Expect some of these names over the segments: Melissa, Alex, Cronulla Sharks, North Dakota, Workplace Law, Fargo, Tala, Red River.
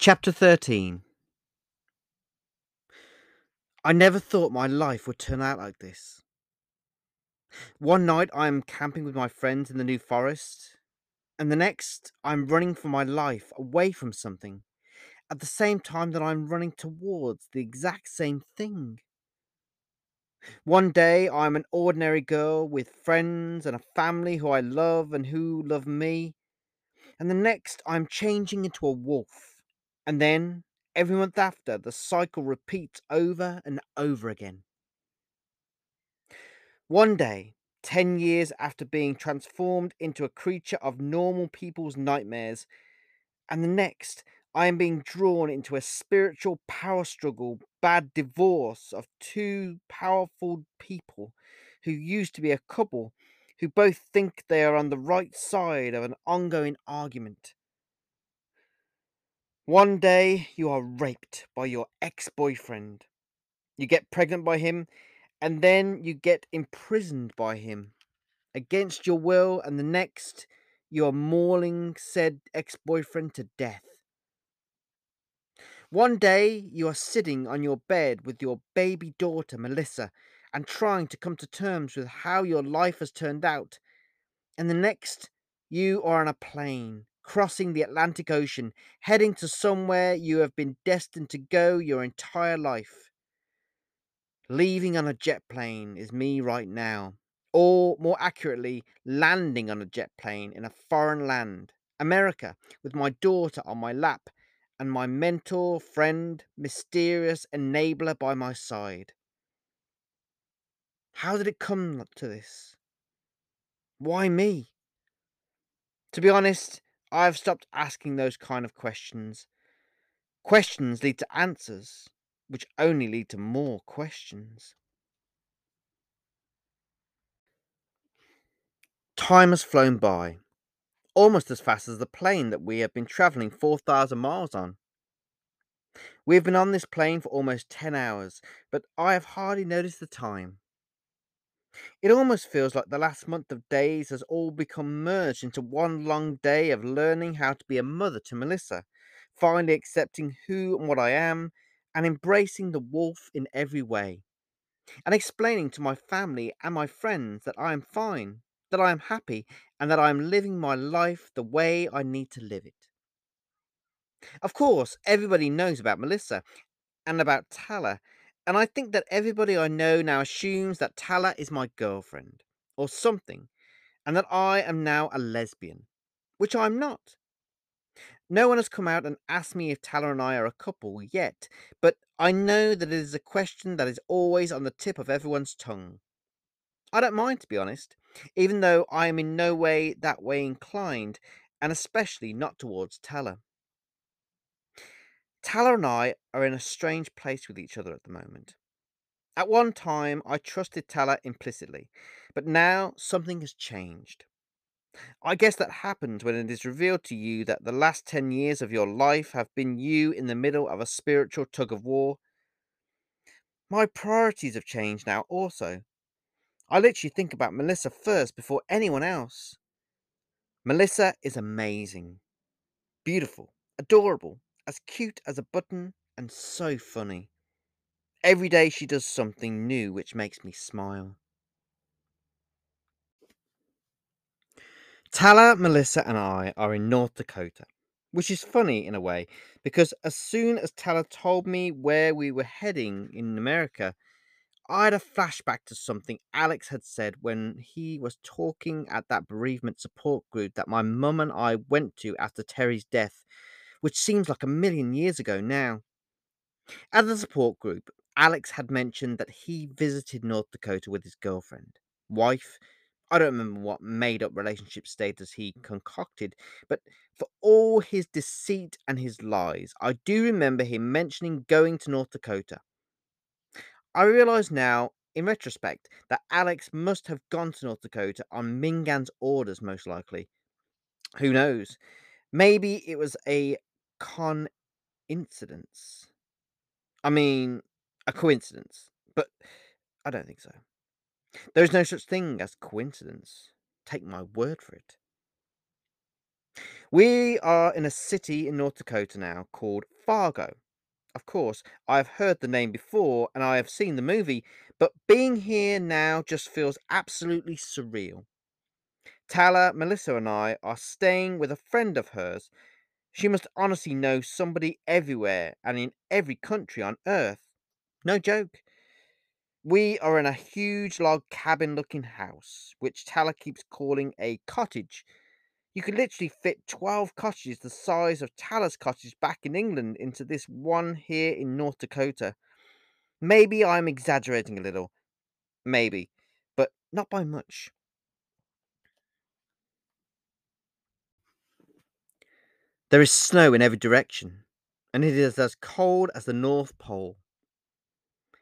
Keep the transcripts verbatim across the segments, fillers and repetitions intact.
Chapter thirteen. I never thought my life would turn out like this. One night I am camping with my friends in the New Forest, and the next I am running for my life away from something, at the same time that I am running towards the exact same thing. One day I am an ordinary girl with friends and a family who I love and who love me, and the next I am changing into a wolf, and then, every month after, the cycle repeats over and over again. One day, ten years after being transformed into a creature of normal people's nightmares, and the next, I am being drawn into a spiritual power struggle, bad divorce of two powerful people who used to be a couple, who both think they are on the right side of an ongoing argument. One day, you are raped by your ex-boyfriend. You get pregnant by him, and then you get imprisoned by him against your will, and the next, you are mauling said ex-boyfriend to death. One day, you are sitting on your bed with your baby daughter, Melissa, and trying to come to terms with how your life has turned out, and the next, you are on a plane, crossing the Atlantic Ocean, heading to somewhere you have been destined to go your entire life. Leaving on a jet plane is me right now, or more accurately, landing on a jet plane in a foreign land, America, with my daughter on my lap, and my mentor, friend, mysterious enabler by my side. How did it come to this? Why me? To be honest, I have stopped asking those kind of questions. Questions lead to answers, which only lead to more questions. Time has flown by, almost as fast as the plane that we have been travelling four thousand miles on. We have been on this plane for almost ten hours, but I have hardly noticed the time. It almost feels like the last month of days has all become merged into one long day of learning how to be a mother to Melissa, finally accepting who and what I am, and embracing the wolf in every way, and explaining to my family and my friends that I am fine, that I am happy, and that I am living my life the way I need to live it. Of course, everybody knows about Melissa, and about Tala, and I think that everybody I know now assumes that Tala is my girlfriend, or something, and that I am now a lesbian, which I am not. No one has come out and asked me if Tala and I are a couple yet, but I know that it is a question that is always on the tip of everyone's tongue. I don't mind, to be honest, even though I am in no way that way inclined, and especially not towards Tala. Tala and I are in a strange place with each other at the moment. At one time, I trusted Tala implicitly, but now something has changed. I guess that happens when it is revealed to you that the last ten years of your life have been you in the middle of a spiritual tug-of-war. My priorities have changed now also. I literally think about Melissa first before anyone else. Melissa is amazing, beautiful, adorable, as cute as a button, and so funny. Every day she does something new which makes me smile. Tala, Melissa and I are in North Dakota, which is funny in a way, because as soon as Tala told me where we were heading in America, I had a flashback to something Alex had said when he was talking at that bereavement support group that my mum and I went to after Terry's death, which seems like a million years ago now. At the support group, Alex had mentioned that he visited North Dakota with his girlfriend, wife, I don't remember what made-up relationship status he concocted, but for all his deceit and his lies, I do remember him mentioning going to North Dakota. I realise now, in retrospect, that Alex must have gone to North Dakota on Mingan's orders, most likely. Who knows? Maybe it was a coincidence. I mean, a coincidence. But I don't think so. There is no such thing as coincidence. Take my word for it. We are in a city in North Dakota now called Fargo. Of course, I've heard the name before and I have seen the movie, but being here now just feels absolutely surreal. Tala, Melissa and I are staying with a friend of hers. She must honestly know somebody everywhere and in every country on earth. No joke. We are in a huge log cabin looking house, which Tala keeps calling a cottage. You could literally fit twelve cottages the size of Tala's cottage back in England into this one here in North Dakota. Maybe I'm exaggerating a little. Maybe. But not by much. There is snow in every direction, and it is as cold as the North Pole.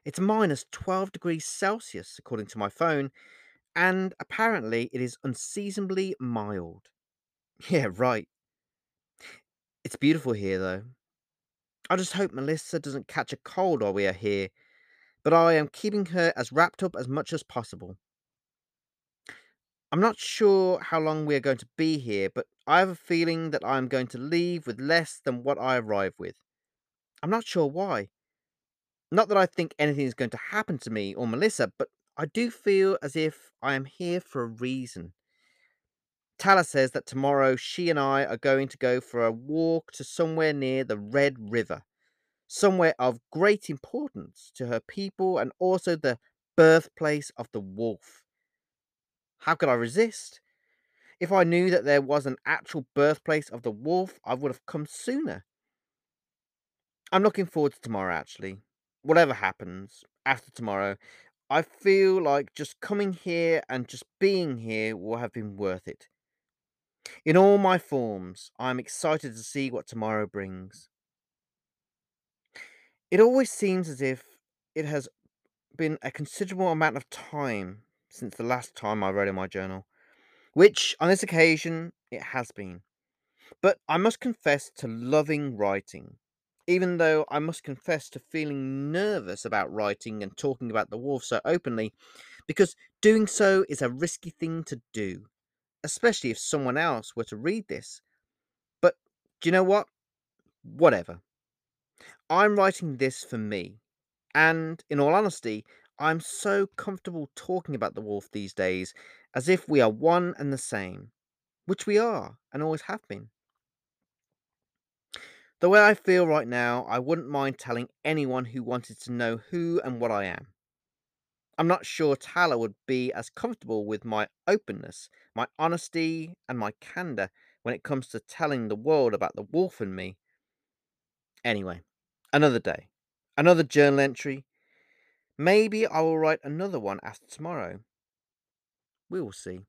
It's minus twelve degrees Celsius, according to my phone, and apparently it is unseasonably mild. Yeah, right. It's beautiful here, though. I just hope Melissa doesn't catch a cold while we are here, but I am keeping her as wrapped up as much as possible. I'm not sure how long we are going to be here, but I have a feeling that I am going to leave with less than what I arrive with. I'm not sure why. Not that I think anything is going to happen to me or Melissa, but I do feel as if I am here for a reason. Tala says that tomorrow she and I are going to go for a walk to somewhere near the Red River, somewhere of great importance to her people and also the birthplace of the wolf. How could I resist? If I knew that there was an actual birthplace of the wolf, I would have come sooner. I'm looking forward to tomorrow, actually. Whatever happens after tomorrow, I feel like just coming here and just being here will have been worth it. In all my forms, I'm excited to see what tomorrow brings. It always seems as if it has been a considerable amount of time since the last time I wrote in my journal, which, on this occasion, it has been. But I must confess to loving writing, even though I must confess to feeling nervous about writing and talking about the wolf so openly, because doing so is a risky thing to do, especially if someone else were to read this. But do you know what? Whatever. I'm writing this for me, and in all honesty, I'm so comfortable talking about the wolf these days, as if we are one and the same, which we are and always have been. The way I feel right now, I wouldn't mind telling anyone who wanted to know who and what I am. I'm not sure Tala would be as comfortable with my openness, my honesty, and my candour when it comes to telling the world about the wolf and me. Anyway, another day, another journal entry. Maybe I will write another one after tomorrow. We will see.